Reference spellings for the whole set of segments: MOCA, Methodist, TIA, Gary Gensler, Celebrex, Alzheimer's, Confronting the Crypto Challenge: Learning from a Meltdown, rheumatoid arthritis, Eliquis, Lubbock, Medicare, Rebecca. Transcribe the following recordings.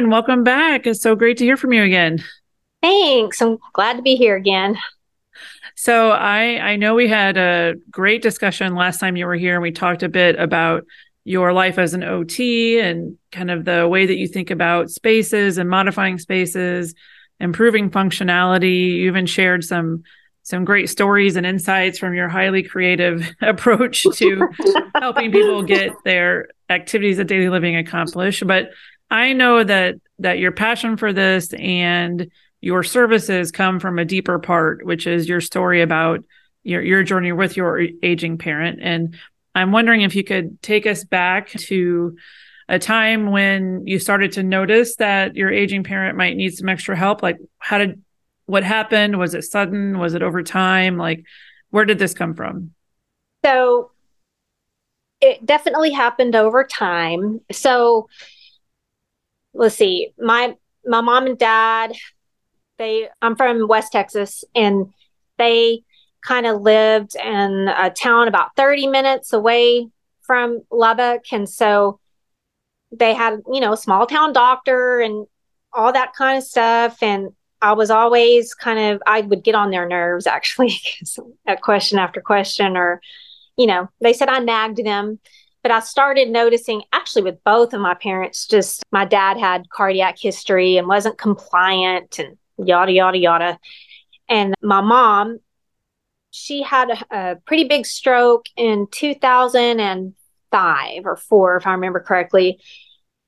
Karen, welcome back. It's so great to hear from you again. Thanks. I'm glad to be here again. So I know we had a great discussion last time you were here, and we talked a bit about your life as an OT and kind of the way that you think about spaces and modifying spaces, improving functionality. You even shared some great stories and insights from your highly creative approach to helping people get their activities of daily living accomplished. But I know that your passion for this and your services come from a deeper part, which is your story about your journey with your aging parent. And I'm wondering if you could take us back to a time when you started to notice that your aging parent might need some extra help. Like, what happened? Was it sudden? Was it over time? Like, where did this come from? So it definitely happened over time. So let's see, my mom and dad, I'm from West Texas, and they kind of lived in a town about 30 minutes away from Lubbock. And so they had, small town doctor and all that kind of stuff. And I was always I would get on their nerves, actually, at question after question, or, they said I nagged them. But I started noticing, actually, with both of my parents, just my dad had cardiac history and wasn't compliant and yada, yada, yada. And my mom, she had a pretty big stroke in 2005 or 4, if I remember correctly.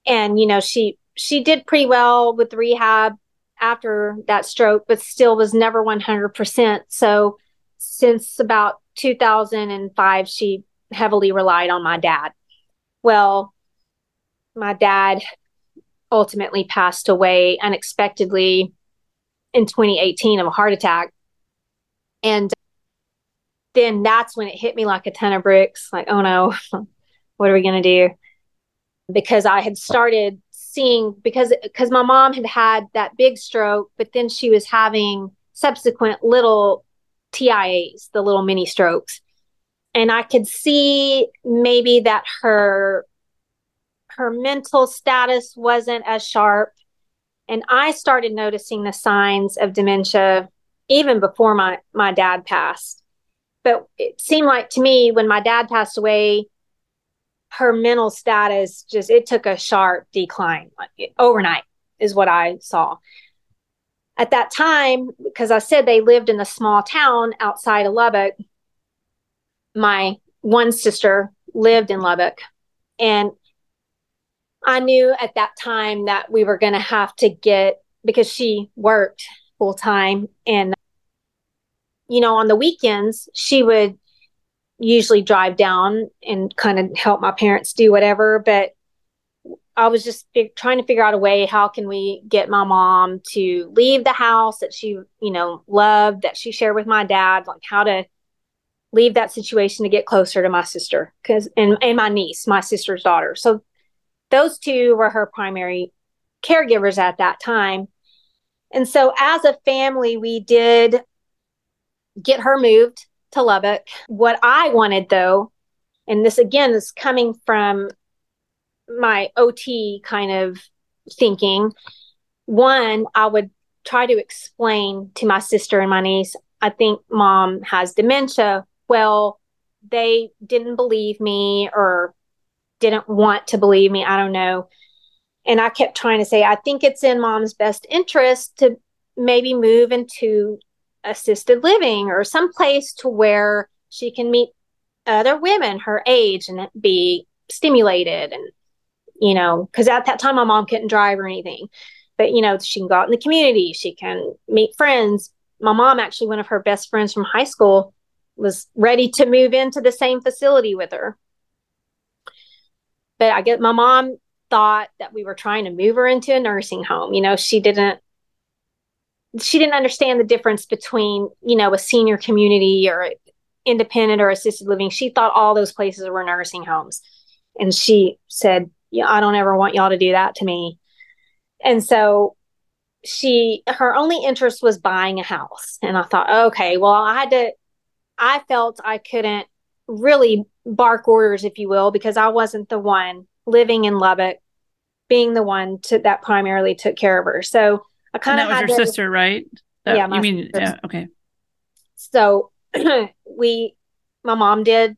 And, she did pretty well with rehab after that stroke, but still was never 100%. So since about 2005, she heavily relied on my dad. Well, my dad ultimately passed away unexpectedly in 2018 of a heart attack. And then that's when it hit me like a ton of bricks. Like, oh no, what are we going to do? Because I had started seeing, because my mom had that big stroke, but then she was having subsequent little TIAs, the little mini strokes. And I could see maybe that her mental status wasn't as sharp. And I started noticing the signs of dementia even before my dad passed. But it seemed like to me, when my dad passed away, her mental status it took a sharp decline, like overnight is what I saw. At that time, because I said they lived in a small town outside of Lubbock, my one sister lived in Lubbock, and I knew at that time that we were going to have to because she worked full time, and, on the weekends, she would usually drive down and kind of help my parents do whatever. But I was just trying to figure out a way, how can we get my mom to leave the house that she, loved, that she shared with my dad, like how to leave that situation to get closer to my sister and my niece, my sister's daughter. So those two were her primary caregivers at that time. And so as a family, we did get her moved to Lubbock. What I wanted, though, and this again is coming from my OT kind of thinking, one, I would try to explain to my sister and my niece, I think mom has dementia. Well, they didn't believe me or didn't want to believe me. I don't know. And I kept trying to say, I think it's in mom's best interest to maybe move into assisted living or some place to where she can meet other women her age and be stimulated. And, because at that time my mom couldn't drive or anything, but, she can go out in the community. She can meet friends. My mom, actually, one of her best friends from high school, was ready to move into the same facility with her. But I guess my mom thought that we were trying to move her into a nursing home. She didn't understand the difference between, a senior community or independent or assisted living. She thought all those places were nursing homes. And she said, yeah, I don't ever want y'all to do that to me. And so her only interest was buying a house. And I thought, okay, well, I felt I couldn't really bark orders, if you will, because I wasn't the one living in Lubbock, being the one that primarily took care of her. So I kind of had sister, right? Yeah. You mean, sister. Yeah. Okay. So my mom did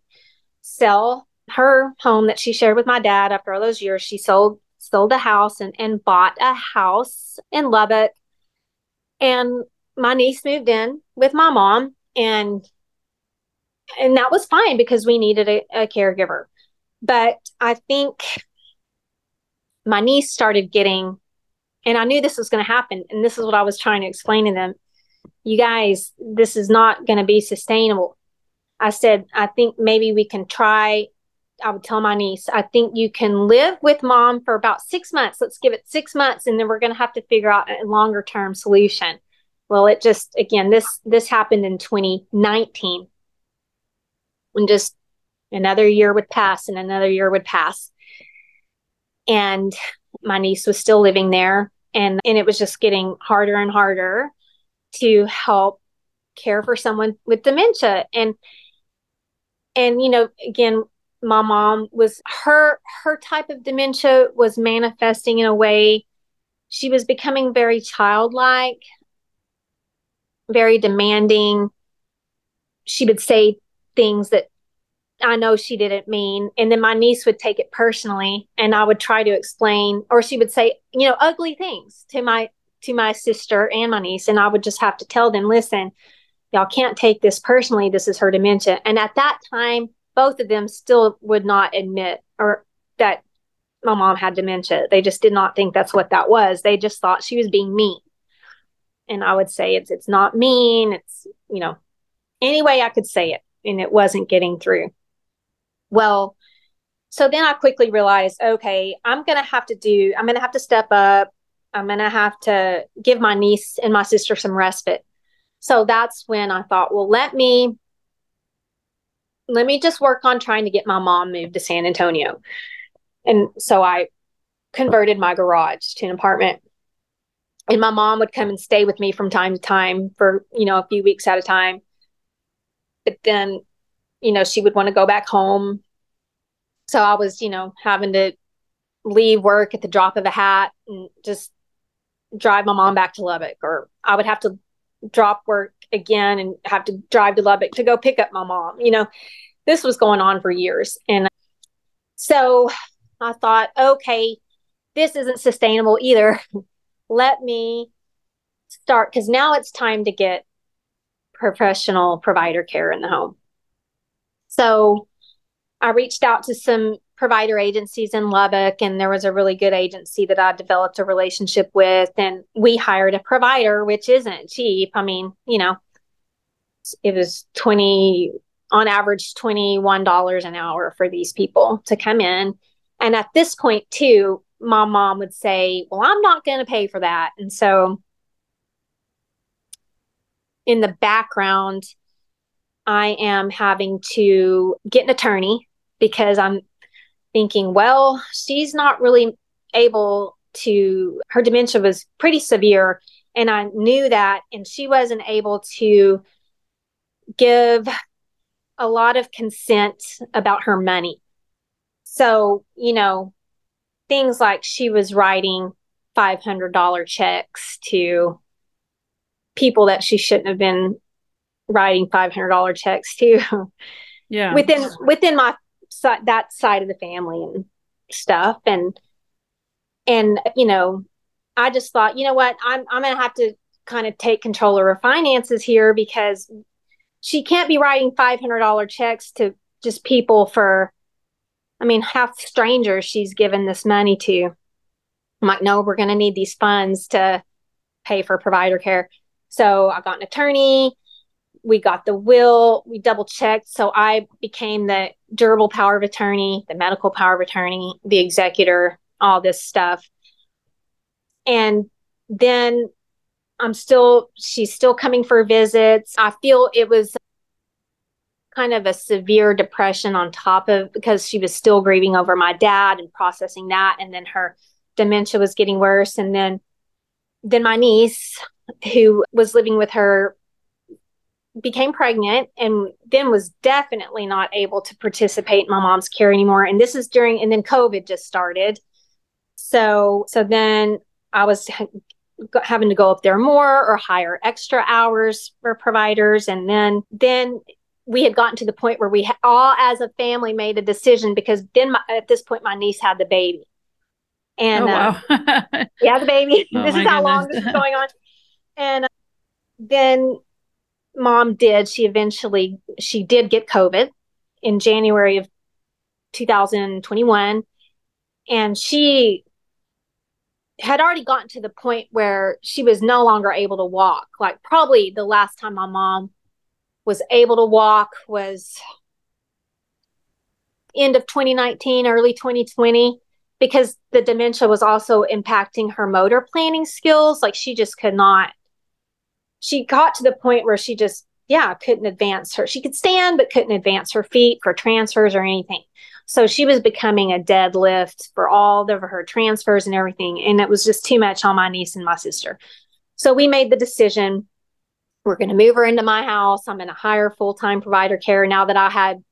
sell her home that she shared with my dad after all those years. She sold a house and bought a house in Lubbock. And my niece moved in with my mom, and that was fine because we needed a caregiver. But I think my niece started getting, and I knew this was going to happen, and this is what I was trying to explain to them. You guys, this is not going to be sustainable. I said, I think maybe we can try. I would tell my niece, I think you can live with mom for about 6 months. Let's give it 6 months. And then we're going to have to figure out a longer term solution. Well, it just, again, this happened in 2019. And just another year would pass and another year would pass. And my niece was still living there. And it was just getting harder and harder to help care for someone with dementia. And, you know, again, my mom was, her type of dementia was manifesting in a way. She was becoming very childlike, very demanding. She would say things that I know she didn't mean. And then my niece would take it personally, and I would try to explain, or she would say, you know, ugly things to my sister and my niece. And I would just have to tell them, listen, y'all can't take this personally. This is her dementia. And at that time, both of them still would not admit or that my mom had dementia. They just did not think that's what that was. They just thought she was being mean. And I would say it's not mean. It's, you know, any way I could say it, and it wasn't getting through. Well, so then I quickly realized, okay, I'm going to have to step up. I'm going to have to give my niece and my sister some respite. So that's when I thought, well, let me just work on trying to get my mom moved to San Antonio. And so I converted my garage to an apartment, and my mom would come and stay with me from time to time for, you know, a few weeks at a time. But then, you know, she would want to go back home. So I was, you know, having to leave work at the drop of a hat and just drive my mom back to Lubbock, or I would have to drop work again and have to drive to Lubbock to go pick up my mom. You know, this was going on for years. And so I thought, okay, this isn't sustainable either. Let me start, because now it's time to get professional provider care in the home. So I reached out to some provider agencies in Lubbock, and there was a really good agency that I developed a relationship with, and we hired a provider, which isn't cheap. I mean, you know, it was on average, $21 an hour for these people to come in. And at this point too, my mom would say, well, I'm not going to pay for that. And so in the background, I am having to get an attorney because I'm thinking, well, she's not really able to, her dementia was pretty severe, and I knew that, and she wasn't able to give a lot of consent about her money. So, you know, things like she was writing $500 checks to people that she shouldn't have been writing $500 checks to. Yeah. Within my that side of the family and stuff. And, you know, I just thought, you know what, I'm going to have to kind of take control of her finances here, because she can't be writing $500 checks to just people for, I mean, half strangers she's given this money to. I'm like, no, we're going to need these funds to pay for provider care. So I got an attorney. We got the will, we double checked. So I became the durable power of attorney, the medical power of attorney, the executor, all this stuff. And then she's still coming for visits. I feel it was kind of a severe depression on top of, because she was still grieving over my dad and processing that. And then her dementia was getting worse. And then my niece, who was living with her, became pregnant, and then was definitely not able to participate in my mom's care anymore. And this is during, and then COVID just started. So then I was having to go up there more or hire extra hours for providers. And then we had gotten to the point where we all as a family made a decision, because then at this point, my niece had the baby. And yeah, the baby, oh, this is how long this is going on. And then mom she eventually get COVID in January of 2021. And she had already gotten to the point where she was no longer able to walk. Like, probably the last time my mom was able to walk was end of 2019, early 2020, because the dementia was also impacting her motor planning skills. Like, she just could not, she got to the point where she just, couldn't advance her. She could stand, but couldn't advance her feet for transfers or anything. So she was becoming a deadlift for all of her transfers and everything. And it was just too much on my niece and my sister. So we made the decision, we're going to move her into my house. I'm going to hire full-time provider care now that I had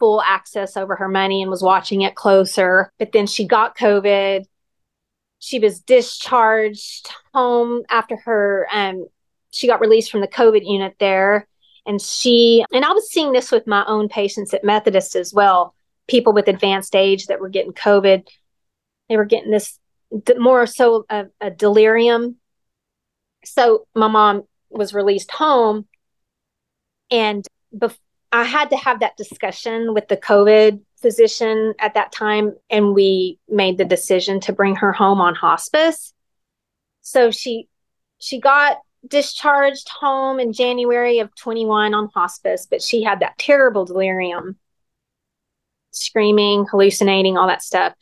full access over her money and was watching it closer. But then she got COVID. She was discharged home after her, she got released from the COVID unit there. And I was seeing this with my own patients at Methodist as well. People with advanced age that were getting COVID, they were getting this more so a delirium. So my mom was released home, and I had to have that discussion with the COVID physician at that time. And we made the decision to bring her home on hospice. So she got discharged home in January of 21 on hospice, but she had that terrible delirium, screaming, hallucinating, all that stuff.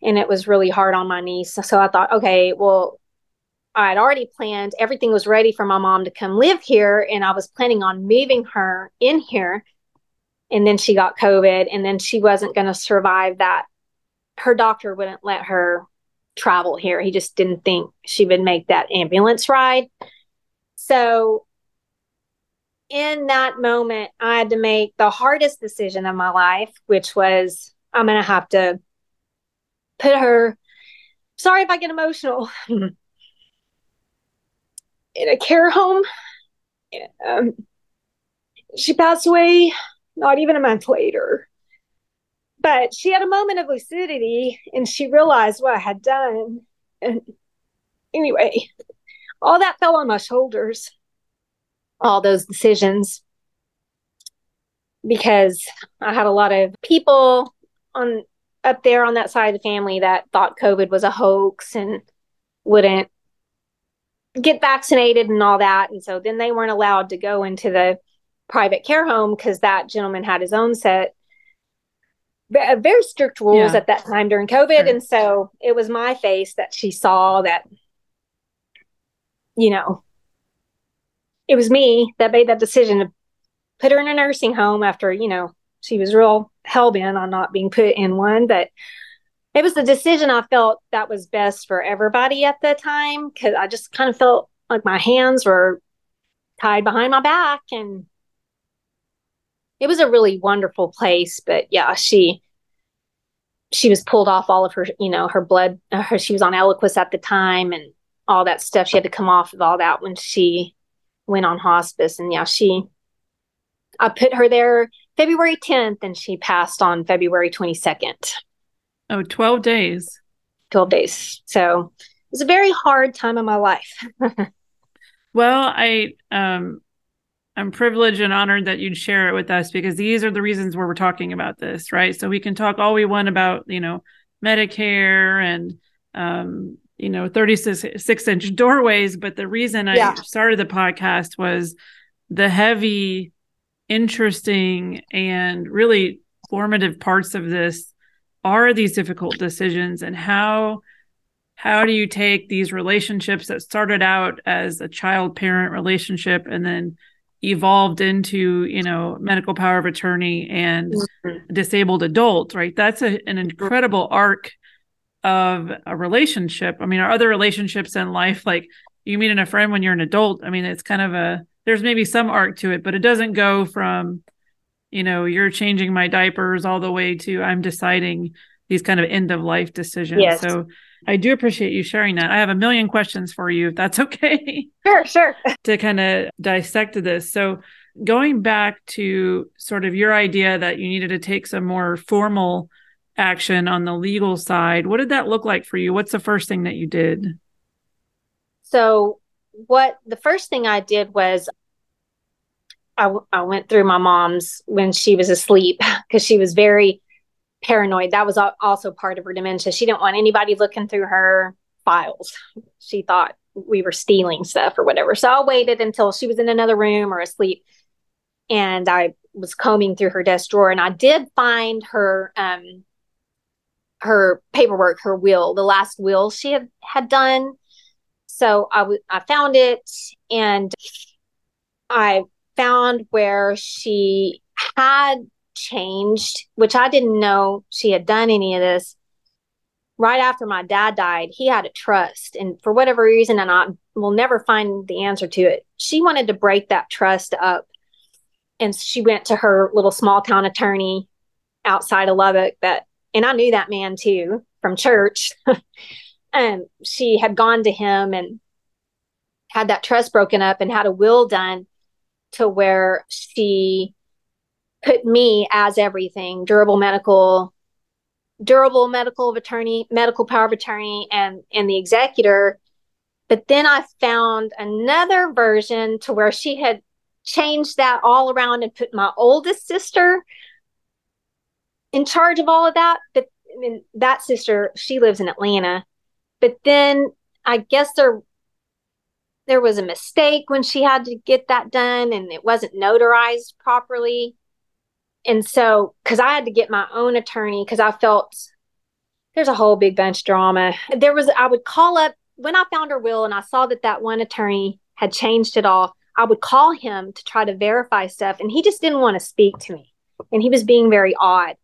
And it was really hard on my niece. So I thought, okay, well, I had already planned, everything was ready for my mom to come live here. And I was planning on moving her in here. And then she got COVID, and then she wasn't going to survive that. Her doctor wouldn't let her travel here. He just didn't think she would make that ambulance ride. So in that moment, I had to make the hardest decision of my life, which was, I'm going to have to put her, sorry if I get emotional, in a care home. She passed away not even a month later. But she had a moment of lucidity, and she realized what I had done. And anyway, all that fell on my shoulders, all those decisions, because I had a lot of people up there on that side of the family that thought COVID was a hoax and wouldn't get vaccinated and all that. And so then they weren't allowed to go into the private care home, because that gentleman had his own set very strict rules at that time during COVID. Sure. And so it was my face that she saw that, you know, it was me that made that decision to put her in a nursing home after, you know, she was real hell-bent on not being put in one. But it was the decision I felt that was best for everybody at the time, because I just kind of felt like my hands were tied behind my back. And it was a really wonderful place. But yeah, she was pulled off all of her, you know, her blood. She was on Eliquis at the time and all that stuff. She had to come off of all that when she went on hospice. And yeah, I put her there February 10th, and she passed on February 22nd. Oh, 12 days. 12 days. So it was a very hard time in my life. Well, I'm privileged and honored that you'd share it with us, because these are the reasons where we're talking about this, right? So we can talk all we want about, you know, Medicare and, 36-inch doorways. But the reason I started the podcast was the heavy, interesting, and really formative parts of this are these difficult decisions. And how do you take these relationships that started out as a child-parent relationship and then evolved into, you know, medical power of attorney and disabled adult, right? That's an incredible arc of a relationship. I mean, our other relationships in life, like you meeting a friend when you're an adult, I mean, it's kind of there's maybe some arc to it, but it doesn't go from, you know, you're changing my diapers all the way to I'm deciding these kind of end of life decisions. Yes. So I do appreciate you sharing that. I have a million questions for you, if that's okay. Sure. To kind of dissect this. So going back to sort of your idea that you needed to take some more formal action on the legal side, what did that look like for you? What's the first thing that you did? So what the first thing I did was I went through my mom's when she was asleep, because she was very paranoid. That was also part of her dementia. She didn't want anybody looking through her files. She thought we were stealing stuff or whatever. So I waited until she was in another room or asleep. And I was combing through her desk drawer, and I did find her paperwork, her will, the last will she had done. So I found it, and I found where she had changed, which I didn't know she had done any of this. Right after my dad died, he had a trust, and for whatever reason, and I will never find the answer to it, she wanted to break that trust up. And she went to her little small town attorney outside of Lubbock and I knew that man too from church. And she had gone to him and had that trust broken up and had a will done to where she put me as everything, medical power of attorney, and the executor. But then I found another version to where she had changed that all around and put my oldest sister in charge of all of that. But I mean, that sister, she lives in Atlanta. But then I guess there was a mistake when she had to get that done, and it wasn't notarized properly. And so, because I had to get my own attorney, because I felt there's a whole big bunch of drama. I would call up when I found her will and I saw that one attorney had changed it all. I would call him to try to verify stuff, and he just didn't want to speak to me. And he was being very odd.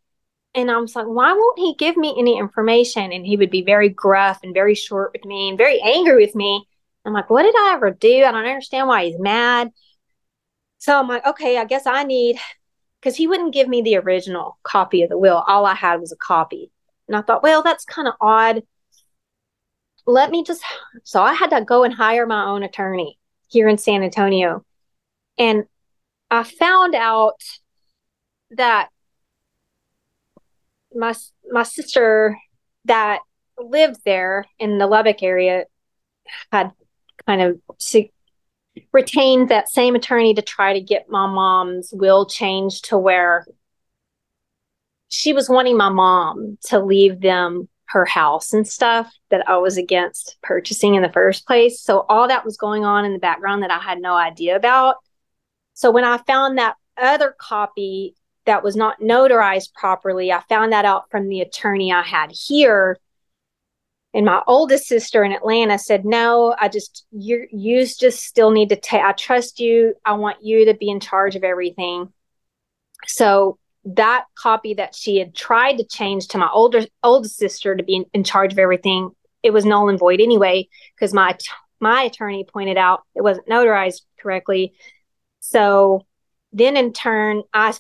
And I was like, why won't he give me any information? And he would be very gruff and very short with me and very angry with me. I'm like, what did I ever do? I don't understand why he's mad. So I'm like, okay, I guess I need, because he wouldn't give me the original copy of the will. All I had was a copy. And I thought, well, that's kind of odd. So I had to go and hire my own attorney here in San Antonio. And I found out that my sister that lived there in the Lubbock area had kind of retained that same attorney to try to get my mom's will changed to where she was wanting my mom to leave them her house and stuff that I was against purchasing in the first place. So all that was going on in the background that I had no idea about. So when I found that other copy that was not notarized properly, I found that out from the attorney I had here. And my oldest sister in Atlanta said, no, you just still need to I trust you. I want you to be in charge of everything. So that copy that she had tried to change to my oldest sister to be in charge of everything, it was null and void anyway, because my attorney pointed out it wasn't notarized correctly. So then in turn, I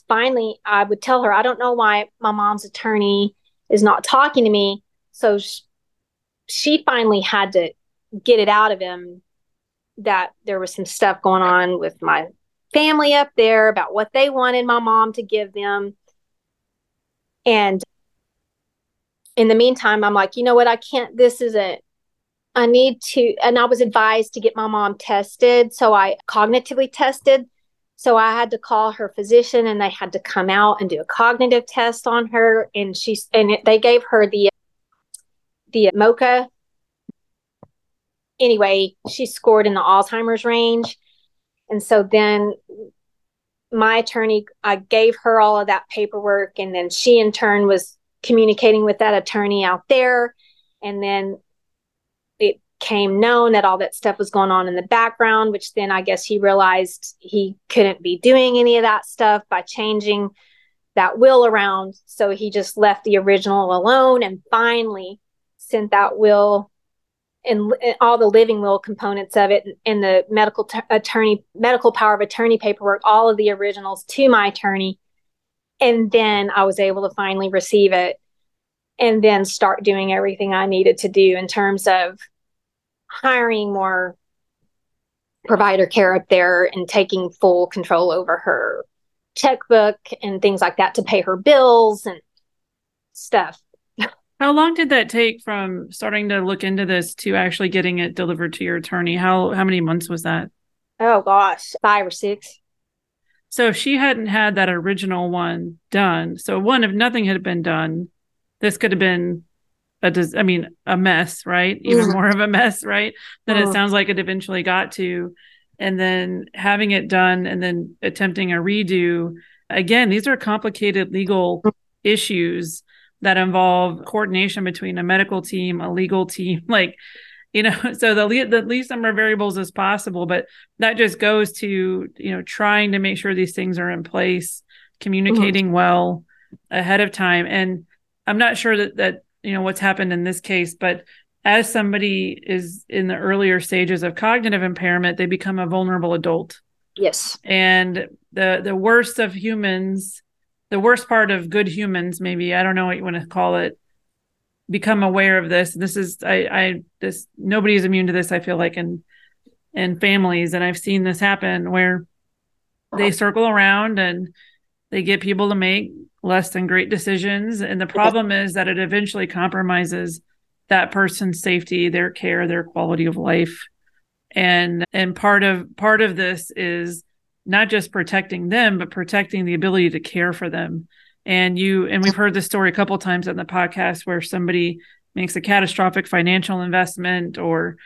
would tell her, I don't know why my mom's attorney is not talking to me. So she finally had to get it out of him that there was some stuff going on with my family up there about what they wanted my mom to give them. And in the meantime, I'm like, you know what? I was advised to get my mom tested. So I cognitively tested. So I had to call her physician, and they had to come out and do a cognitive test on her. And they gave her the MOCA. Anyway, she scored in the Alzheimer's range. And so then my attorney, I gave her all of that paperwork, and then she in turn was communicating with that attorney out there. And then it came known that all that stuff was going on in the background, which then I guess he realized he couldn't be doing any of that stuff by changing that will around. So he just left the original alone and finally sent that will and all the living will components of it and the medical power of attorney paperwork, all of the originals to my attorney. And then I was able to finally receive it. and then start doing everything I needed to do in terms of hiring more provider care up there and taking full control over her checkbook and things like that to pay her bills and stuff. How long did that take from starting to look into this to actually getting it delivered to your attorney? How many months was that? Oh, gosh, 5 or 6. So if she hadn't had that original one done, if nothing had been done, this could have been a mess, right? Even more of a mess, right? That it sounds like it eventually got to. And then having it done and then attempting a redo. Again, these are complicated legal issues that involve coordination between a medical team, a legal team, so the least number of variables as possible, but that just goes to, trying to make sure these things are in place, communicating well ahead of time. And I'm not sure that what's happened in this case, but as somebody is in the earlier stages of cognitive impairment, they become a vulnerable adult. Yes. And the worst part of good humans, maybe, I don't know what you want to call it, become aware of this. This is, nobody's immune to this, I feel like, in families. And I've seen this happen where they circle around and they get people to make less than great decisions. And the problem is that it eventually compromises that person's safety, their care, their quality of life. And part of this is not just protecting them, but protecting the ability to care for them. And we've heard this story a couple of times on the podcast where somebody makes a catastrophic financial investment or,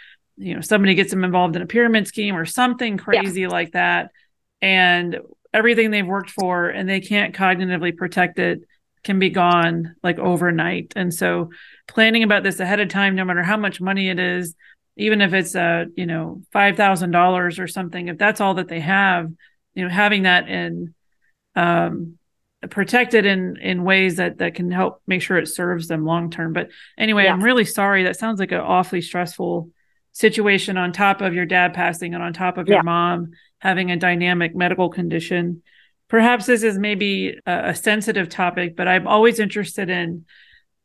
somebody gets them involved in a pyramid scheme or something crazy like that. And everything they've worked for and they can't cognitively protect it can be gone overnight. And so planning about this ahead of time, no matter how much money it is, even if it's, $5,000 or something, if that's all that they have, having that in protected in ways that can help make sure it serves them long-term. But anyway, I'm really sorry. That sounds like an awfully stressful situation on top of your dad passing and on top of your mom having a dynamic medical condition. Perhaps this is maybe a sensitive topic, but I'm always interested in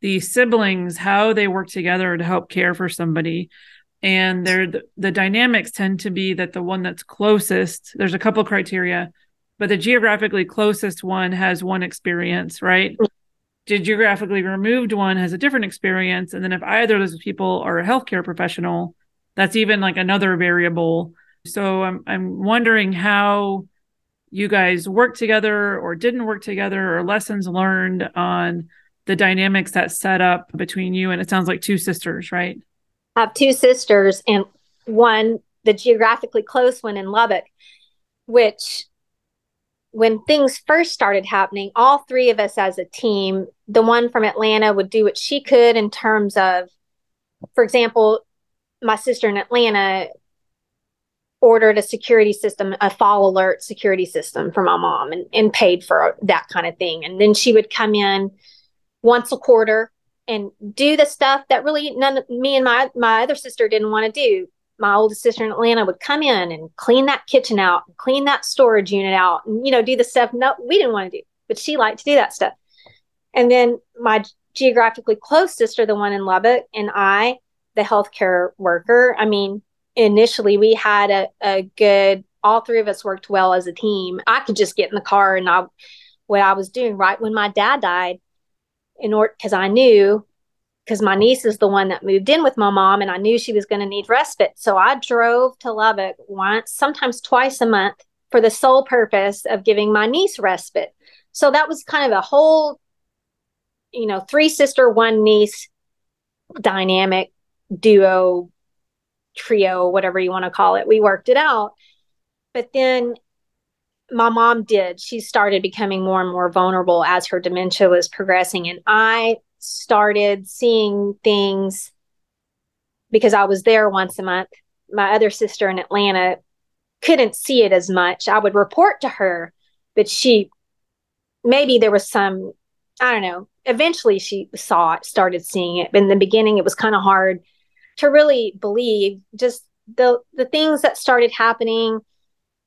the siblings, how they work together to help care for somebody. And the dynamics tend to be that the one that's closest, there's a couple of criteria, but the geographically closest one has one experience, right? The geographically removed one has a different experience. And then if either of those people are a healthcare professional, that's even another variable. So I'm wondering how you guys worked together or didn't work together or lessons learned on the dynamics that set up between you. And it sounds like 2 sisters, right? I have 2 sisters and one, the geographically close one in Lubbock, which when things first started happening, all 3 of us as a team, the one from Atlanta would do what she could in terms of, for example, my sister in Atlanta ordered a fall alert security system for my mom and paid for that kind of thing. And then she would come in once a quarter and do the stuff that really me and my other sister didn't want to do. My oldest sister in Atlanta would come in and clean that kitchen out and clean that storage unit out and, do the stuff we didn't want to do, but she liked to do that stuff. And then my geographically close sister, the one in Lubbock, and I, the healthcare worker, initially we had all 3 of us worked well as a team. I could just get in the car and what I was doing right when my dad died because my niece is the one that moved in with my mom and I knew she was going to need respite. So I drove to Lubbock once, sometimes twice a month for the sole purpose of giving my niece respite. So that was kind of a whole, 3 sister, 1 niece dynamic duo, trio, whatever you want to call it. We worked it out. But then my mom she started becoming more and more vulnerable as her dementia was progressing. And I started seeing things because I was there once a month. My other sister in Atlanta couldn't see it as much. I would report to her, but maybe there was some, I don't know, eventually she saw it, started seeing it. But in the beginning, it was kind of hard to really believe just the things that started happening.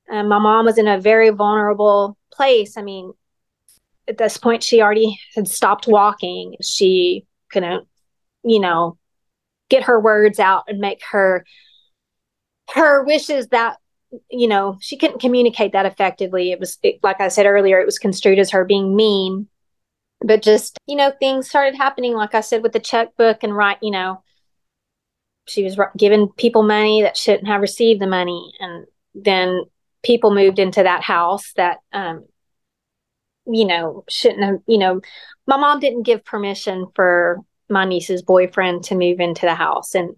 My mom was in a very vulnerable place. At this point, she already had stopped walking. She couldn't, you know, get her words out and make her wishes that, you know, she couldn't communicate that effectively. Like I said earlier, it was construed as her being mean, but just, you know, things started happening. Like I said, with the checkbook and you know, she was giving people money that shouldn't have received the money. And then people moved into that house that, you know, shouldn't have, you know, my mom didn't give permission for my niece's boyfriend to move into the house. And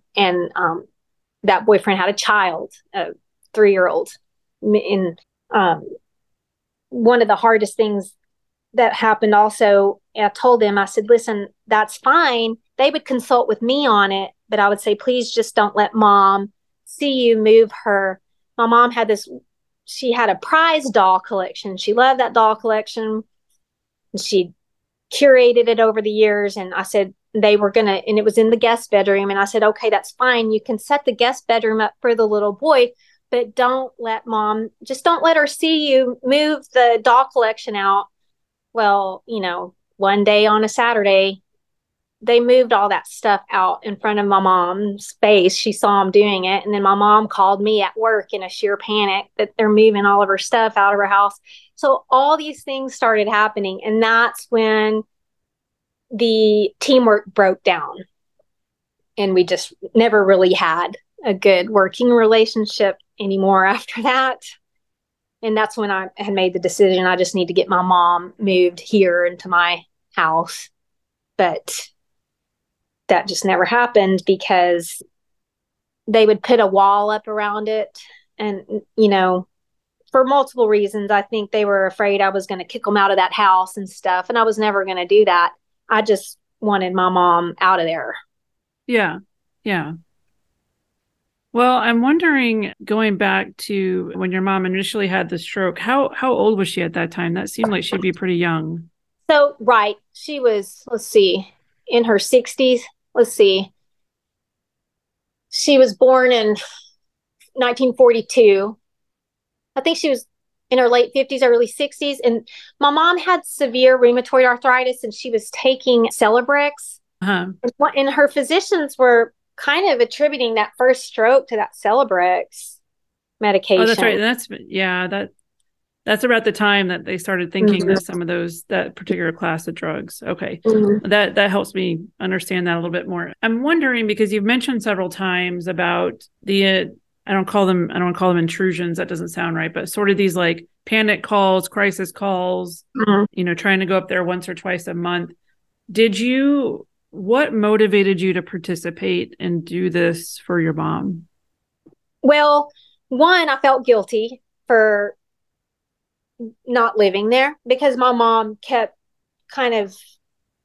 that boyfriend had a child, a 3-year-old. And one of the hardest things that happened also, I told them, I said, listen, that's fine. They would consult with me on it, but I would say, please just don't let mom see you move her. My mom had she had a prize doll collection. She loved that doll collection. She curated it over the years. And I said, and it was in the guest bedroom. And I said, okay, that's fine. You can set the guest bedroom up for the little boy, but don't let her see you move the doll collection out. Well, you know, one day on a Saturday, they moved all that stuff out in front of my mom's face. She saw them doing it. And then my mom called me at work in a sheer panic that they're moving all of her stuff out of her house. So all these things started happening. And that's when the teamwork broke down. And we just never really had a good working relationship anymore after that. And that's when I had made the decision, I just need to get my mom moved here into my house. But that just never happened because they would put a wall up around it. And, you know, for multiple reasons, I think they were afraid I was going to kick them out of that house and stuff. And I was never going to do that. I just wanted my mom out of there. Yeah. Yeah. Well, I'm wondering, going back to when your mom initially had the stroke, how old was she at that time? That seemed like she'd be pretty young. So, right. She was, in her 60s. She was born in 1942. I think she was in her late 50s, early 60s. And my mom had severe rheumatoid arthritis and she was taking Celebrex. Uh-huh. And her physicians were kind of attributing that first stroke to that Celebrex medication. Oh, that's right. That's about the time that they started thinking mm-hmm. that some of that particular class of drugs. Okay. Mm-hmm. That helps me understand that a little bit more. I'm wondering, because you've mentioned several times about the, I don't call them intrusions. That doesn't sound right, but sort of these like panic calls, crisis calls, mm-hmm. you know, trying to go up there once or twice a month. What motivated you to participate and do this for your mom? Well, one, I felt guilty for not living there because my mom kept kind of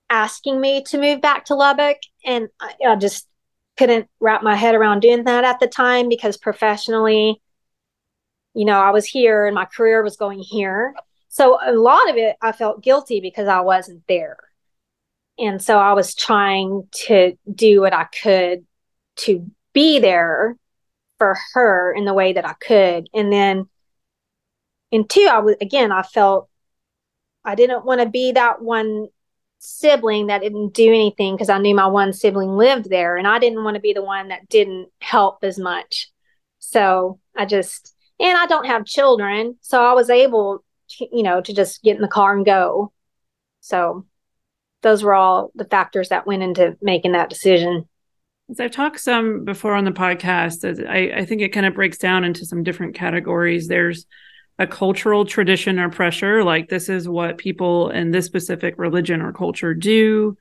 asking me to move back to Lubbock. And I just couldn't wrap my head around doing that at the time because professionally, you know, I was here and my career was going here. So a lot of it, I felt guilty because I wasn't there. And so I was trying to do what I could to be there for her in the way that I could. And then, and two, I felt I didn't want to be that one sibling that didn't do anything because I knew my one sibling lived there and I didn't want to be the one that didn't help as much. So and I don't have children. So I was able to, you know, to just get in the car and go. So those were all the factors that went into making that decision. As I've talked some before on the podcast, I think it kind of breaks down into some different categories. There's a cultural tradition or pressure, like this is what people in this specific religion or culture do.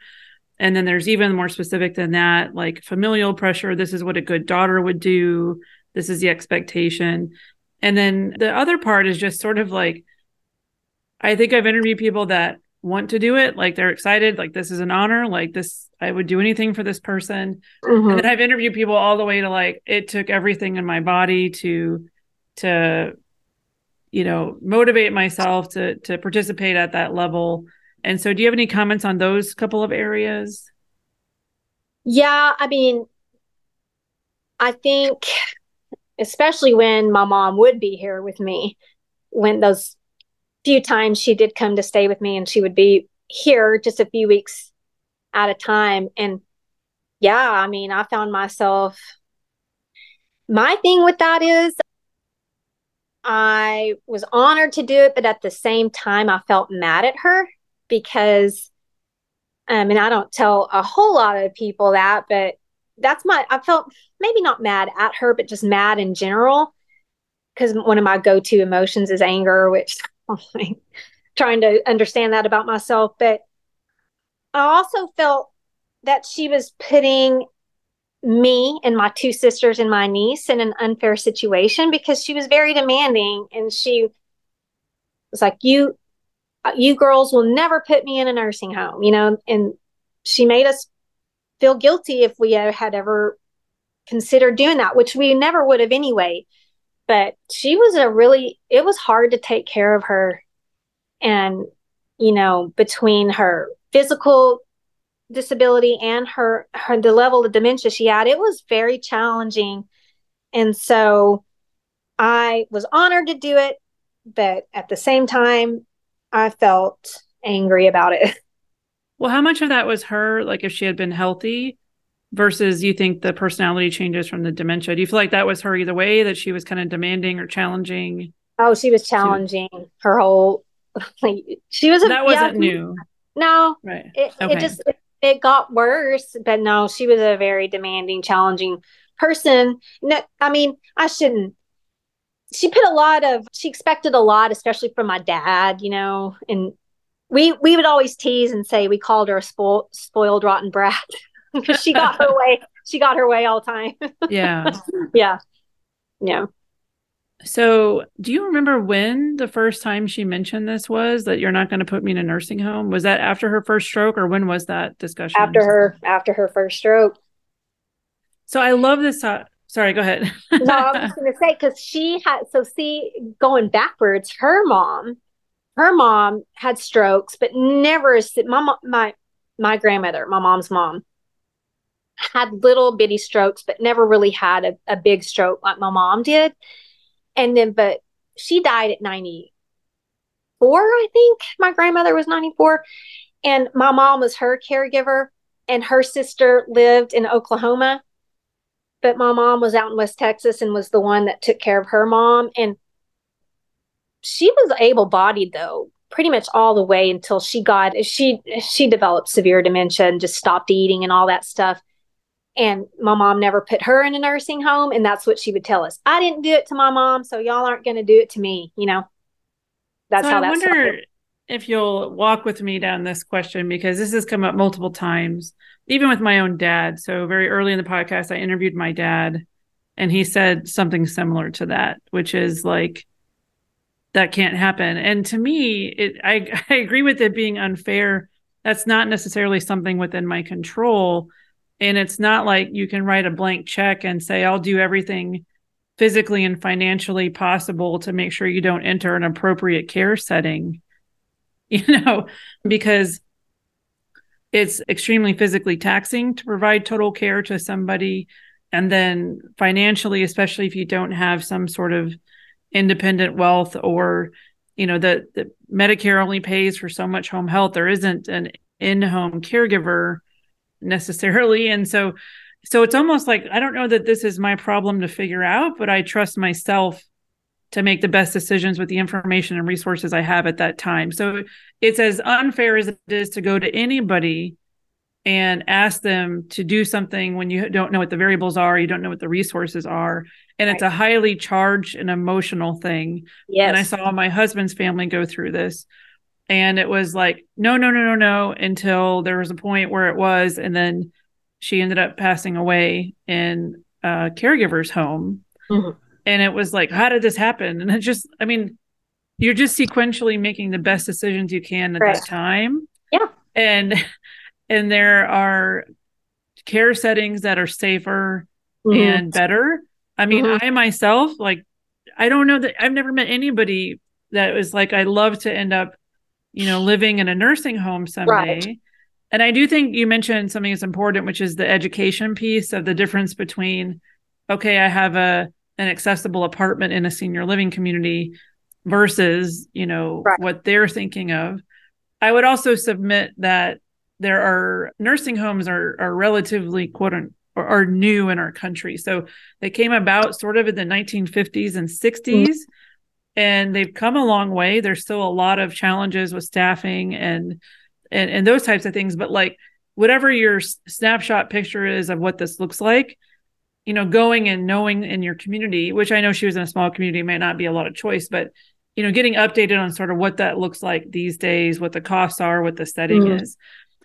And then there's even more specific than that, like familial pressure. This is what a good daughter would do. This is the expectation. And then the other part is just sort of like, I think I've interviewed people that want to do it. Like they're excited. Like this is an honor. Like this, I would do anything for this person. Mm-hmm. And then I've interviewed people all the way to like, it took everything in my body to you know, motivate myself to participate at that level. And so do you have any comments on those couple of areas? Yeah. I mean, I think especially when my mom would be here with me, when those few times she did come to stay with me and she would be here just a few weeks at a time. And yeah, I mean, I found myself, my thing with that is I was honored to do it, but at the same time, I felt mad at her because, and I don't tell a whole lot of people that, but that's I felt maybe not mad at her, but just mad in general. Because one of my go-to emotions is anger, which I'm like, trying to understand that about myself. But I also felt that she was putting me and my two sisters and my niece in an unfair situation because she was very demanding. And she was like, you girls will never put me in a nursing home, you know. And she made us feel guilty if we had ever considered doing that, which we never would have anyway. But she was it was hard to take care of her. And, you know, between her physical disability and the level of dementia she had, it was very challenging. And so I was honored to do it, but at the same time, I felt angry about it. Well, how much of that was her, like if she had been healthy? Versus you think the personality changes from the dementia? Do you feel like that was her either way, that she was kind of demanding or challenging? Oh, she was challenging her whole, like, she was. That wasn't new. No, right. It got worse, but no, she was a very demanding, challenging person. No, I mean, I shouldn't. She expected a lot, especially from my dad, you know, and we would always tease and say, we called her a spoiled, rotten brat. Because she got her way. She got her way all the time. Yeah. Yeah. Yeah. So do you remember when the first time she mentioned this was, that you're not going to put me in a nursing home? Was that after her first stroke, or when was that discussion? After her first stroke. So I love this. Sorry, go ahead. No, I was going to say, because she had, going backwards, her mom had strokes, but never, my grandmother, my mom's mom, had little bitty strokes, but never really had a big stroke like my mom did. And then, but she died at 94, I think. My grandmother was 94. And my mom was her caregiver, and her sister lived in Oklahoma. But my mom was out in West Texas and was the one that took care of her mom. And she was able-bodied, though, pretty much all the way until she developed severe dementia and just stopped eating and all that stuff. And my mom never put her in a nursing home. And that's what she would tell us. I didn't do it to my mom, so y'all aren't going to do it to me. You know, that's how that started. I wonder if you'll walk with me down this question, because this has come up multiple times, even with my own dad. So very early in the podcast, I interviewed my dad, and he said something similar to that, which is like, that can't happen. And to me, I agree with it being unfair. That's not necessarily something within my control. And it's not like you can write a blank check and say, I'll do everything physically and financially possible to make sure you don't enter an appropriate care setting, you know, because it's extremely physically taxing to provide total care to somebody. And then financially, especially if you don't have some sort of independent wealth, or, you know, the Medicare only pays for so much home health. There isn't an in-home caregiver necessarily. And so it's almost like, I don't know that this is my problem to figure out, but I trust myself to make the best decisions with the information and resources I have at that time. So it's as unfair as it is to go to anybody and ask them to do something when you don't know what the variables are, you don't know what the resources are. And it's a highly charged and emotional thing. Yes. And I saw my husband's family go through this. And it was like, no, until there was a point where it was. And then she ended up passing away in a caregiver's home. Mm-hmm. And it was like, how did this happen? And it just, I mean, you're just sequentially making the best decisions you can at that time. Yeah. And there are care settings that are safer mm-hmm. and better. I mean, mm-hmm. I myself, like, I don't know that I've never met anybody that was like, I'd love to end up, you know, living in a nursing home someday. Right. And I do think you mentioned something that's important, which is the education piece of the difference between, okay, I have an accessible apartment in a senior living community versus, you know, what they're thinking of. I would also submit that there are nursing homes are relatively are new in our country. So they came about sort of in the 1950s and 60s, and they've come a long way. There's still a lot of challenges with staffing and those types of things. But like whatever your snapshot picture is of what this looks like, you know, going and knowing in your community, which I know she was in a small community, may not be a lot of choice, but, you know, getting updated on sort of what that looks like these days, what the costs are, what the setting is.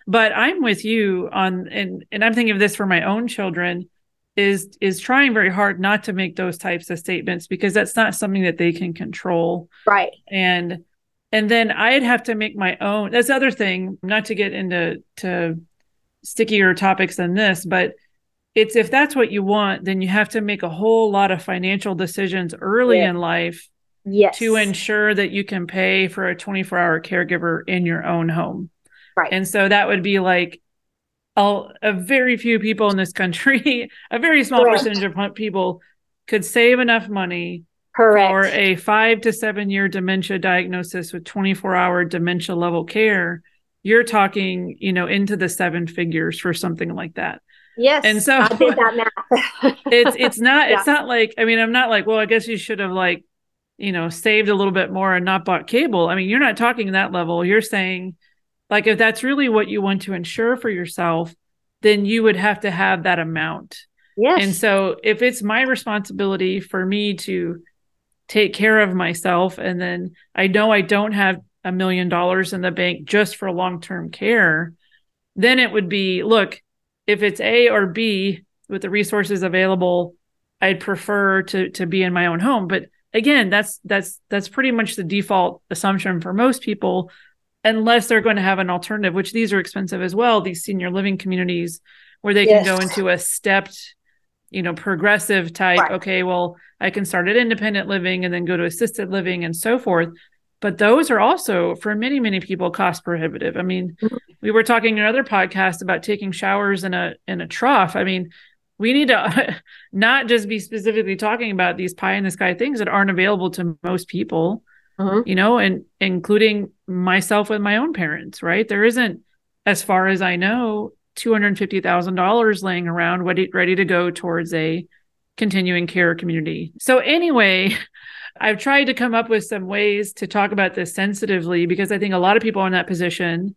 But I'm with you on, and I'm thinking of this for my own children, is trying very hard not to make those types of statements, because that's not something that they can control. Right. And then I'd have to make my own, that's the other thing, not to get into stickier topics than this, but it's, if that's what you want, then you have to make a whole lot of financial decisions early in life to ensure that you can pay for a 24-hour caregiver in your own home. Right. And so that would be like a very few people in this country, a very small percentage of people could save enough money for a 5 to 7 year dementia diagnosis with 24-hour dementia level care. You're talking, you know, into the seven figures for something like that. Yes. And so I did that math. it's not like, I mean, I'm not like, well, I guess you should have like, you know, saved a little bit more and not bought cable. I mean, you're not talking that level. You're saying, like, if that's really what you want to ensure for yourself, then you would have to have that amount. Yes. And so if it's my responsibility for me to take care of myself, and then I know I don't have $1 million in the bank just for long-term care, then it would be, look, if it's A or B with the resources available, I'd prefer to be in my own home. But again, that's pretty much the default assumption for most people, unless they're going to have an alternative, which these are expensive as well, these senior living communities, where they can go into a stepped, you know, progressive type. Right. Okay, well, I can start at independent living and then go to assisted living and so forth. But those are also, for many, many people, cost prohibitive. I mean, we were talking in another podcast about taking showers in a trough. I mean, we need to not just be specifically talking about these pie in the sky things that aren't available to most people. You know, and including myself with my own parents, right? There isn't, as far as I know, $250,000 laying around ready to go towards a continuing care community. So anyway, I've tried to come up with some ways to talk about this sensitively, because I think a lot of people in that position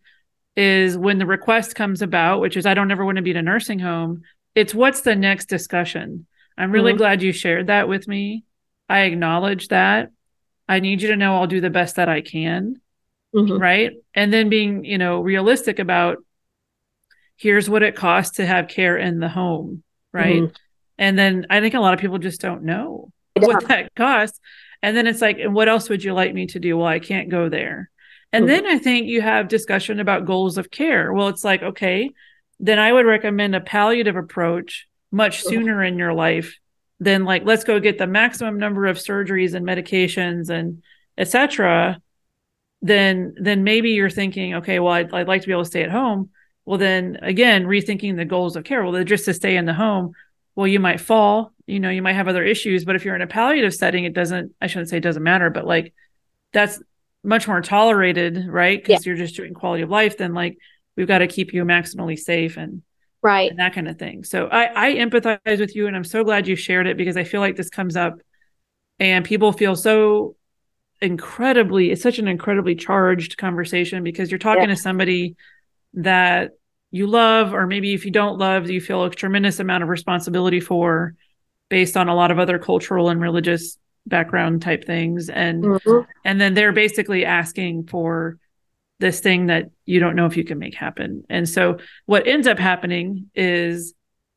is when the request comes about, which is, I don't ever want to be in a nursing home. It's what's the next discussion? I'm really glad you shared that with me. I acknowledge that. I need you to know I'll do the best that I can, right? And then being, you know, realistic about, here's what it costs to have care in the home, right? And then I think a lot of people just don't know what that costs. And then it's like, and what else would you like me to do? Well, I can't go there. And then I think you have discussion about goals of care. Well, it's like, okay, then I would recommend a palliative approach much sooner in your life then, like, let's go get the maximum number of surgeries and medications and et cetera, then maybe you're thinking, okay, well, I'd like to be able to stay at home. Well, then again, rethinking the goals of care. Well, just to stay in the home, well, you might fall, you know, you might have other issues, but if you're in a palliative setting, I shouldn't say it doesn't matter, but like that's much more tolerated, right? Because you're just doing quality of life than like, we've got to keep you maximally safe and right. And that kind of thing. So I empathize with you, and I'm so glad you shared it, because I feel like this comes up and people feel so incredibly, it's such an incredibly charged conversation, because you're talking to somebody that you love, or maybe if you don't love, you feel a tremendous amount of responsibility for, based on a lot of other cultural and religious background type things. And, and then they're basically asking for this thing that you don't know if you can make happen. And so what ends up happening is,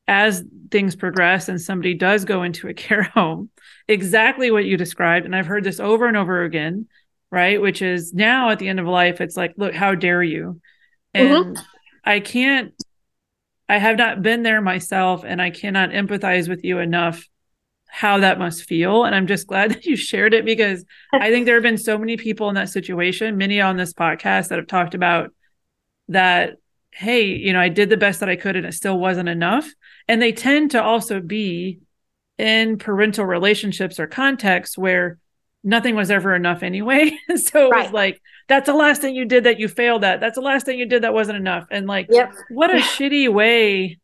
as things progress and somebody does go into a care home, exactly what you described. And I've heard this over and over again, right? Which is, now at the end of life, it's like, look, how dare you? And I have not been there myself, and I cannot empathize with you enough how that must feel. And I'm just glad that you shared it, because I think there have been so many people in that situation, many on this podcast, that have talked about that, hey, you know, I did the best that I could and it still wasn't enough. And they tend to also be in parental relationships or contexts where nothing was ever enough anyway. So it was like, that's the last thing you did that you failed at. That's the last thing you did that wasn't enough. And like, what a shitty way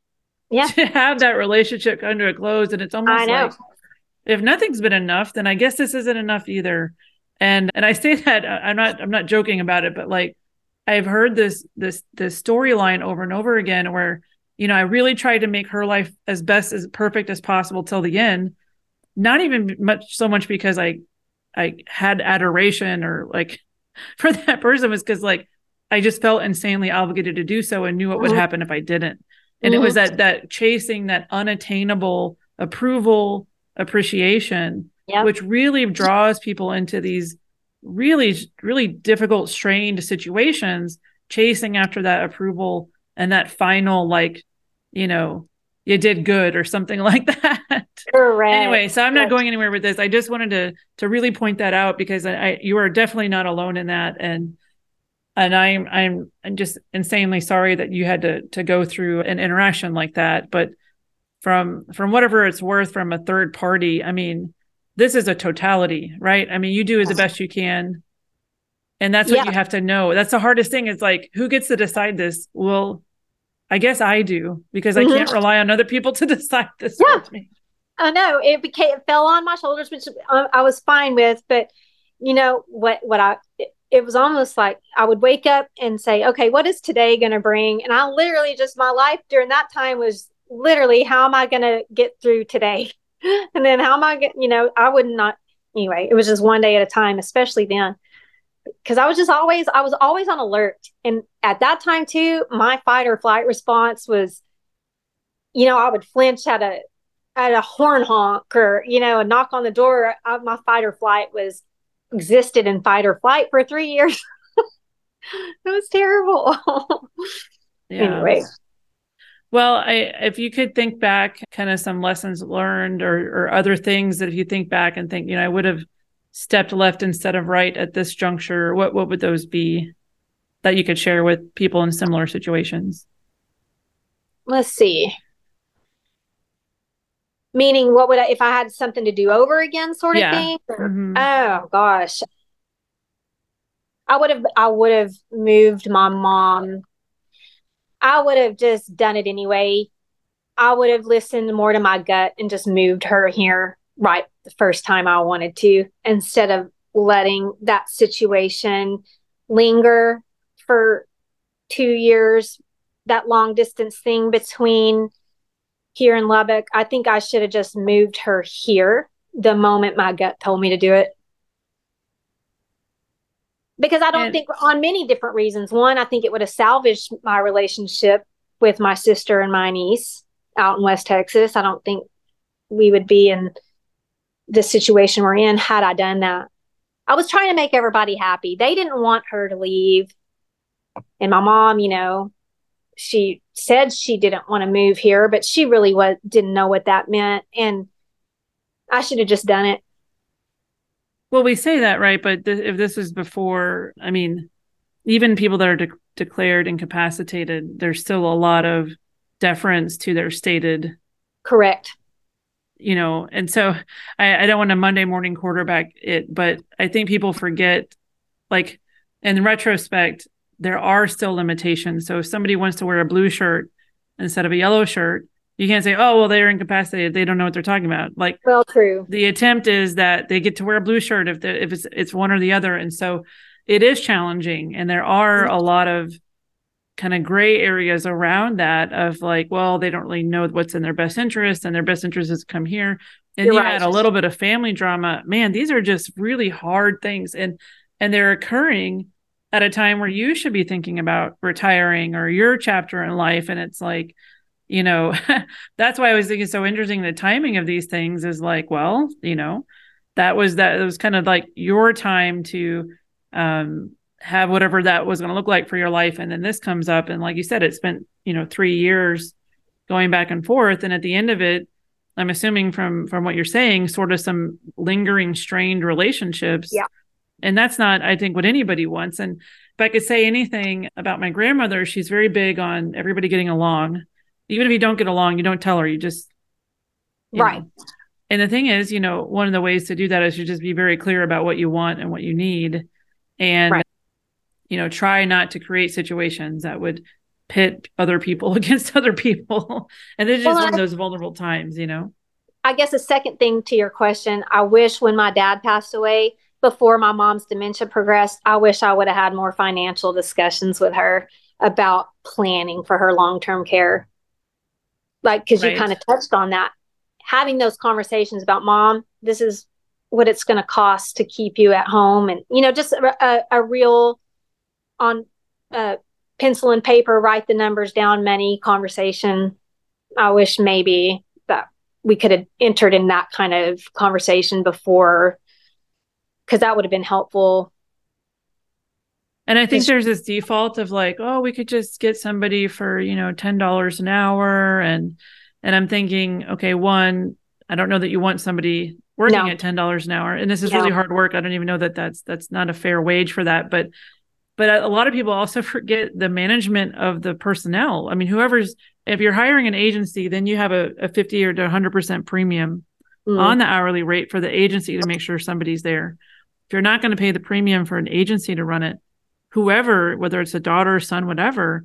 to have that relationship under a close. And it's almost like, if nothing's been enough, then I guess this isn't enough either. And I say that I'm not joking about it, but like, I've heard this storyline over and over again where, you know, I really tried to make her life as best as perfect as possible till the end. Not even much so much because I had adoration or like for that person, was because like I just felt insanely obligated to do so and knew what would happen if I didn't. And it was that chasing that unattainable approval, appreciation, which really draws people into these really, really difficult, strained situations, chasing after that approval and that final, like, you know, you did good or something like that. Correct. Anyway, so I'm not going anywhere with this. I just wanted to really point that out because you are definitely not alone in that. And I'm just insanely sorry that you had to go through an interaction like that. But from whatever it's worth, from a third party, I mean, this is a totality, right? I mean, you do the best you can. And that's what you have to know. That's the hardest thing. It's like, who gets to decide this? Well, I guess I do, because I can't rely on other people to decide this for me. I know it fell on my shoulders, which I was fine with, but you know it was almost like I would wake up and say, okay, what is today going to bring? And I literally just, my life during that time was literally, how am I going to get through today? And then how am I going to, you know, anyway, it was just one day at a time, especially then. Because I was always on alert. And at that time too, my fight or flight response was, you know, I would flinch at a horn honk or, you know, a knock on the door. My fight or flight existed in fight or flight for 3 years. It was terrible. Anyway. Well, if you could think back kind of some lessons learned or other things that if you think back and think, you know, I would have stepped left instead of right at this juncture, what would those be that you could share with people in similar situations? Let's see. Meaning what would if I had something to do over again sort of thing? Mm-hmm. Oh gosh. I would have moved my mom. I would have just done it anyway. I would have listened more to my gut and just moved her here right the first time I wanted to, instead of letting that situation linger for 2 years, that long distance thing between here in Lubbock. I think I should have just moved her here the moment my gut told me to do it. Because I don't think, on many different reasons. One, I think it would have salvaged my relationship with my sister and my niece out in West Texas. I don't think we would be in the situation we're in had I done that. I was trying to make everybody happy. They didn't want her to leave. And my mom, you know, she said she didn't want to move here, but she really didn't know what that meant. And I should have just done it. Well, we say that, right? But if this was before, I mean, even people that are declared incapacitated, there's still a lot of deference to their stated. Correct. You know, and so I don't want to Monday morning quarterback it, but I think people forget, like, in retrospect, there are still limitations. So if somebody wants to wear a blue shirt instead of a yellow shirt, you can't say, oh, well, they're incapacitated. They don't know what they're talking about. Like, well, true. The attempt is that they get to wear a blue shirt if it's one or the other. And so it is challenging. And there are a lot of kind of gray areas around that of like, well, they don't really know what's in their best interest and their best interest is to come here. And you add a little bit of family drama, man, these are just really hard things. And they're occurring at a time where you should be thinking about retiring or your chapter in life. And it's like, you know, that's why I was thinking it's so interesting. The timing of these things is like, well, you know, it was kind of like your time to, have whatever that was going to look like for your life. And then this comes up. And like you said, it spent, you know, 3 years going back and forth. And at the end of it, I'm assuming from what you're saying, sort of some lingering, strained relationships. Yeah. And that's not, I think, what anybody wants. And if I could say anything about my grandmother, she's very big on everybody getting along. Even if you don't get along, you don't tell her, you just, you know. And the thing is, you know, one of the ways to do that is to just be very clear about what you want and what you need. And, right. you know, try not to create situations that would pit other people against other people. And it's just one of those vulnerable times, you know. I guess the second thing to your question, I wish when my dad passed away, before my mom's dementia progressed, I wish I would have had more financial discussions with her about planning for her long-term care. Like, because you kind of touched on that. Having those conversations about, Mom, this is what it's going to cost to keep you at home. And, you know, just a real on pencil and paper, write the numbers down, money conversation. I wish maybe that we could have entered in that kind of conversation before, because that would have been helpful. And I think there's this default of like, oh, we could just get somebody for, you know, $10 an hour. And I'm thinking, okay, one, I don't know that you want somebody working at $10 an hour. And this is really hard work. I don't even know that that's not a fair wage for that. But a lot of people also forget the management of the personnel. I mean, if you're hiring an agency, then you have a 50 or 100% premium on the hourly rate for the agency to make sure somebody's there. If you're not going to pay the premium for an agency to run it, whoever, whether it's a daughter, son, whatever,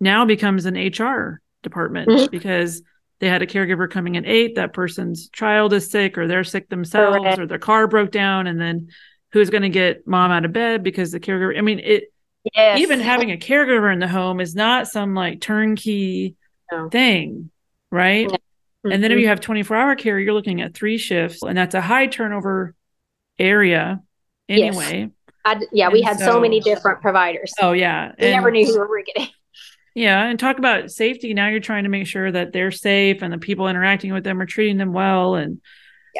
now becomes an HR department because they had a caregiver coming at 8:00, that person's child is sick or they're sick themselves or their car broke down. And then who's going to get mom out of bed because the caregiver, I mean, even having a caregiver in the home is not some like turnkey thing, right? No. And then if you have 24-hour care, you're looking at 3 shifts, and that's a high turnover area anyway. We had so many different providers. Oh, yeah. We never knew who we were getting. Yeah, and talk about safety. Now you're trying to make sure that they're safe and the people interacting with them are treating them well and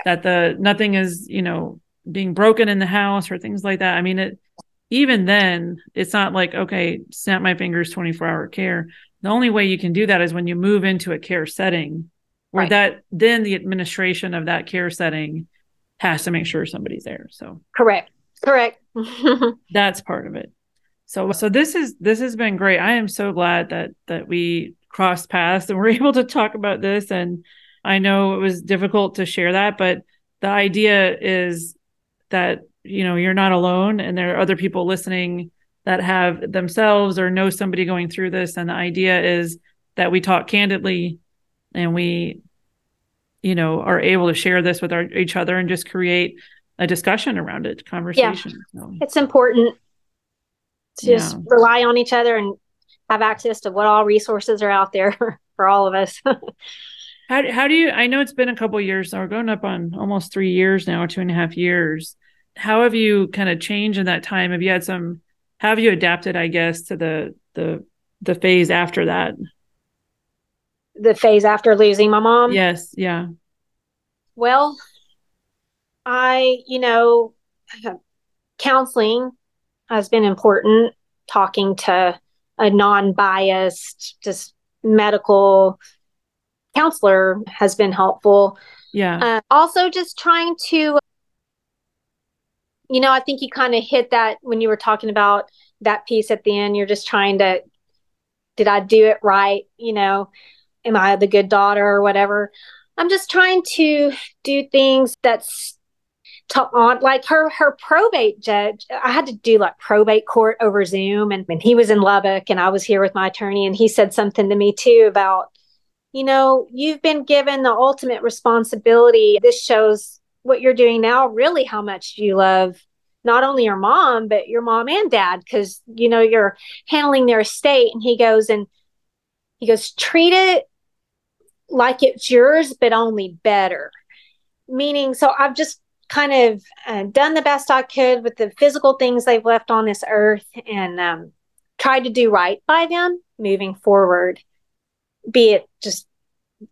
that nothing is, you know, being broken in the house or things like that. I mean, even then, it's not like, okay, snap my fingers, 24-hour care. The only way you can do that is when you move into a care setting. Where that then the administration of that care setting has to make sure somebody's there. So correct. That's part of it. So this has been great. I am so glad that we crossed paths and we're able to talk about this. And I know it was difficult to share that, but the idea is that, you know, you're not alone and there are other people listening that have themselves or know somebody going through this. And the idea is that we talk candidly. And we, you know, are able to share this with each other and just create a discussion around it, conversation. Yeah. So, it's important to just rely on each other and have access to what all resources are out there for all of us. How do you, I know it's been a couple of years now, we're going up on almost 3 years now, 2.5 years. How have you kind of changed in that time? Have you adapted, I guess, to the phase after that? The phase after losing my mom? Yes. Yeah. Well, counseling has been important. Talking to a non-biased, just medical counselor has been helpful. Yeah. Also just trying to, you know, I think you kind of hit that when you were talking about that piece at the end, you're just trying to, did I do it right? You know, am I the good daughter or whatever? I'm just trying to do things that's like her probate judge. I had to do like probate court over Zoom and he was in Lubbock and I was here with my attorney and he said something to me too about, you know, you've been given the ultimate responsibility. This shows what you're doing now, really how much you love not only your mom, but your mom and dad, because, you know, you're handling their estate. And he goes, treat it like it's yours, but only better. Meaning, so I've just kind of done the best I could with the physical things they've left on this earth and tried to do right by them moving forward, be it just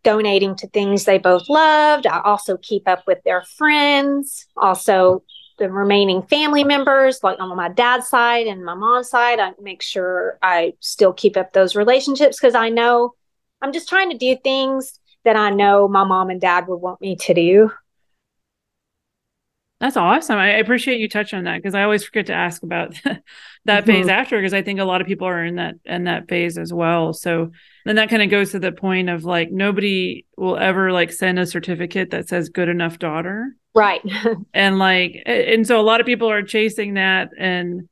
donating to things they both loved. I also keep up with their friends, also the remaining family members, like on my dad's side and my mom's side. I make sure I still keep up those relationships because I know I'm just trying to do things that I know my mom and dad would want me to do. That's awesome. I appreciate you touching on that because I always forget to ask about that phase after, because I think a lot of people are in that phase as well. So then that kind of goes to the point of like, nobody will ever like send a certificate that says good enough daughter. Right. and so a lot of people are chasing that. And,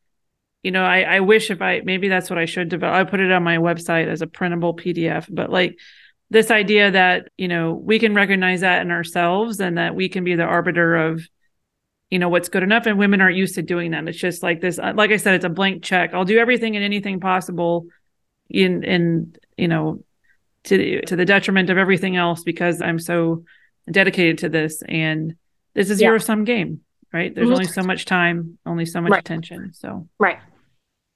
you know, I wish maybe that's what I should develop. I put it on my website as a printable PDF, but like, this idea that, you know, we can recognize that in ourselves and that we can be the arbiter of, you know, what's good enough. And women aren't used to doing that. It's just like this, like I said, it's a blank check. I'll do everything and anything possible you know, to the detriment of everything else, because I'm so dedicated to this. And this is zero-sum game, right? There's only so much time, only so much attention. So, right.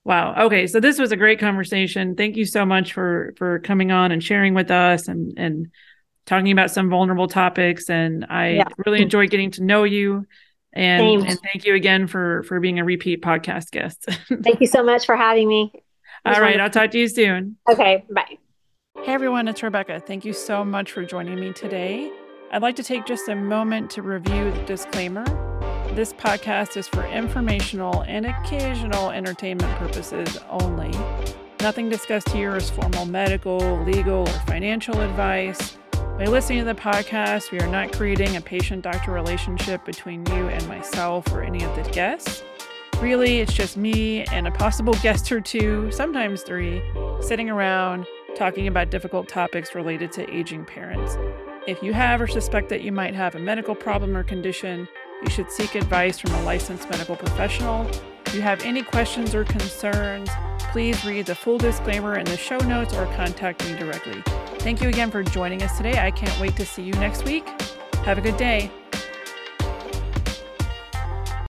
Wow. Okay. So this was a great conversation. Thank you so much for coming on and sharing with us and talking about some vulnerable topics. And I really enjoyed getting to know you. And thank you again for being a repeat podcast guest. Thank you so much for having me. All right. I'll talk to you soon. Okay. Bye. Hey everyone, it's Rebecca. Thank you so much for joining me today. I'd like to take just a moment to review the disclaimer. This podcast is for informational and occasional entertainment purposes only. Nothing discussed here is formal medical, legal, or financial advice. By listening to the podcast, we are not creating a patient-doctor relationship between you and myself or any of the guests. Really, it's just me and a possible guest or two, sometimes three, sitting around talking about difficult topics related to aging parents. If you have or suspect that you might have a medical problem or condition, you should seek advice from a licensed medical professional. If you have any questions or concerns, please read the full disclaimer in the show notes or contact me directly. Thank you again for joining us today. I can't wait to see you next week. Have a good day.